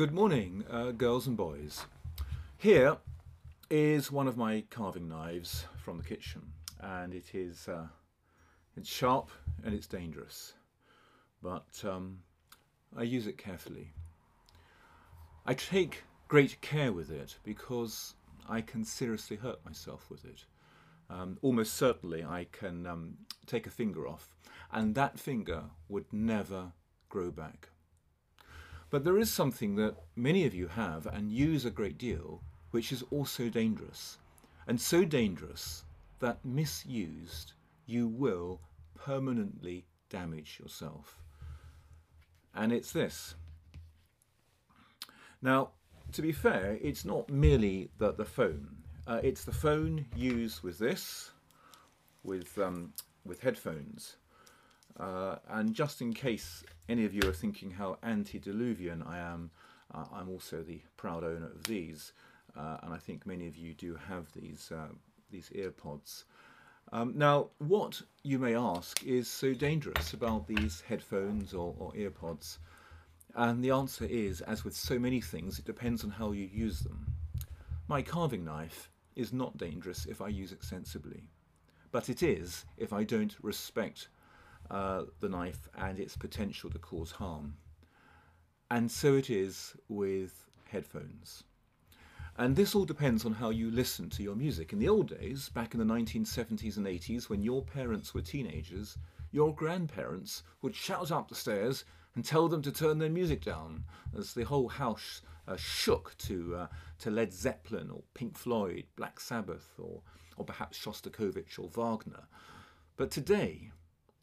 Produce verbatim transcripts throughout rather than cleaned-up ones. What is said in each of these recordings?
Good morning, uh, girls and boys. Here is one of my carving knives from the kitchen, and it is uh, it's sharp and it's dangerous, but um, I use it carefully. I take great care with it because I can seriously hurt myself with it. Um, almost certainly I can um, take a finger off, and that finger would never grow back. But there is something that many of you have and use a great deal, which is also dangerous, and so dangerous that misused, you will permanently damage yourself. And it's this. Now, to be fair, it's not merely the, the phone. Uh, it's the phone used with this, with, um, with headphones. Uh, and just in case any of you are thinking how antediluvian I am, uh, I'm also the proud owner of these, uh, and I think many of you do have these, uh, these ear pods. Um, now, what you may ask is so dangerous about these headphones or, or ear pods, and the answer is, as with so many things, it depends on how you use them. My carving knife is not dangerous if I use it sensibly, but it is if I don't respect Uh, the knife and its potential to cause harm. And so it is with headphones. And this all depends on how you listen to your music. In the old days, back in the nineteen seventies and eighties, when your parents were teenagers, your grandparents would shout up the stairs and tell them to turn their music down as the whole house uh, shook to, uh, to Led Zeppelin or Pink Floyd, Black Sabbath, or, or perhaps Shostakovich or Wagner. But today,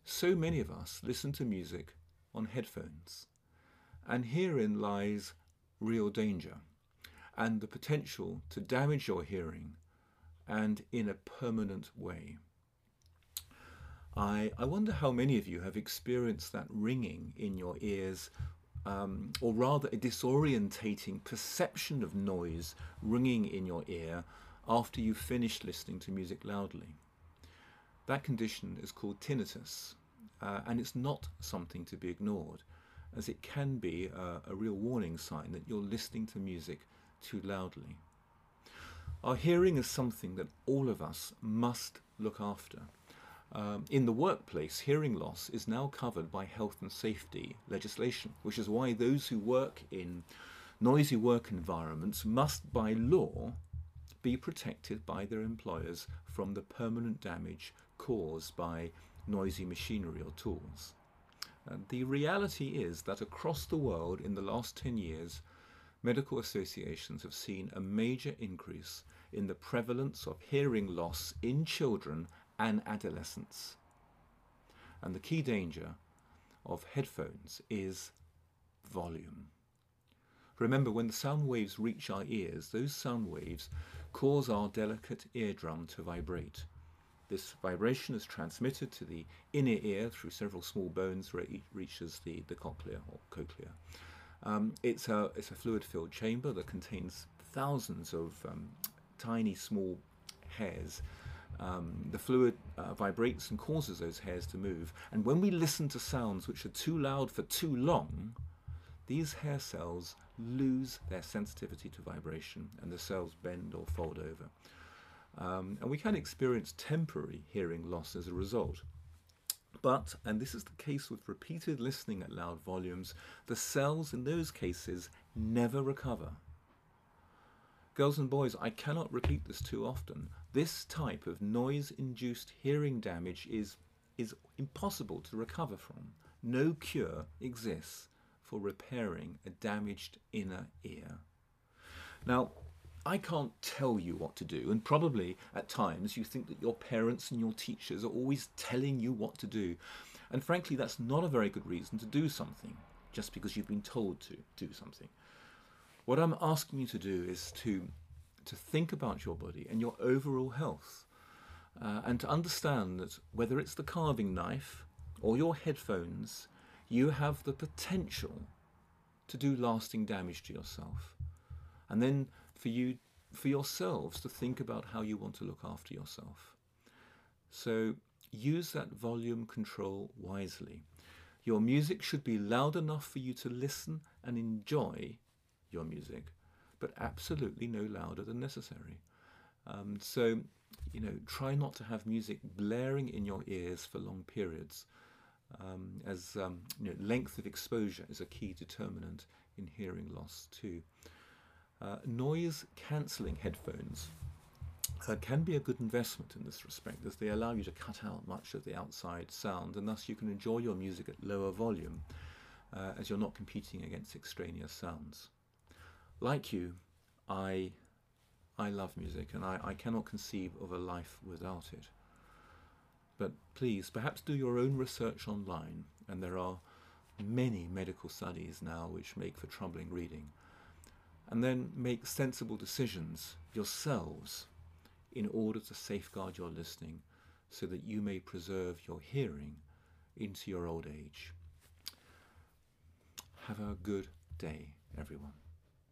so many of us listen to music on headphones, and herein lies real danger and the potential to damage your hearing, and in a permanent way. I, I wonder how many of you have experienced that ringing in your ears, um, or rather a disorientating perception of noise ringing in your ear after you've finished listening to music loudly. That condition is called tinnitus, uh, and it's not something to be ignored, as it can be a, a real warning sign that you're listening to music too loudly. Our hearing is something that all of us must look after. Um, in the workplace, hearing loss is now covered by health and safety legislation, which is why those who work in noisy work environments must, by law, be protected by their employers from the permanent damage caused by noisy machinery or tools. And the reality is that across the world in the last ten years, medical associations have seen a major increase in the prevalence of hearing loss in children and adolescents. And the key danger of headphones is volume. Remember, when the sound waves reach our ears, those sound waves cause our delicate eardrum to vibrate. This vibration is transmitted to the inner ear through several small bones where it reaches the, the cochlea or cochlea. Um, it's a, it's a fluid-filled chamber that contains thousands of um, tiny, small hairs. Um, the fluid uh, vibrates and causes those hairs to move. And when we listen to sounds which are too loud for too long, these hair cells lose their sensitivity to vibration, and the cells bend or fold over. Um, and we can experience temporary hearing loss as a result. But, and this is the case with repeated listening at loud volumes, the cells in those cases never recover. Girls and boys, I cannot repeat this too often. This type of noise-induced hearing damage is, is impossible to recover from. No cure exists for repairing a damaged inner ear. Now, I can't tell you what to do, and probably at times you think that your parents and your teachers are always telling you what to do. And frankly, that's not a very good reason to do something, just because you've been told to do something. What I'm asking you to do is to, to think about your body and your overall health, uh, and to understand that whether it's the carving knife or your headphones, you have the potential to do lasting damage to yourself. And then for you, for yourselves to think about how you want to look after yourself. So use that volume control wisely. Your music should be loud enough for you to listen and enjoy your music, but absolutely no louder than necessary. Um, so, you know, try not to have music blaring in your ears for long periods, um, as um, you know, length of exposure is a key determinant in hearing loss too. Uh, Noise-cancelling headphones uh, can be a good investment in this respect, as they allow you to cut out much of the outside sound, and thus you can enjoy your music at lower volume, uh, as you're not competing against extraneous sounds. Like you, I, I love music, and I, I cannot conceive of a life without it. But please, perhaps do your own research online, and there are many medical studies now which make for troubling reading. And then make sensible decisions yourselves in order to safeguard your listening so that you may preserve your hearing into your old age. Have a good day, everyone.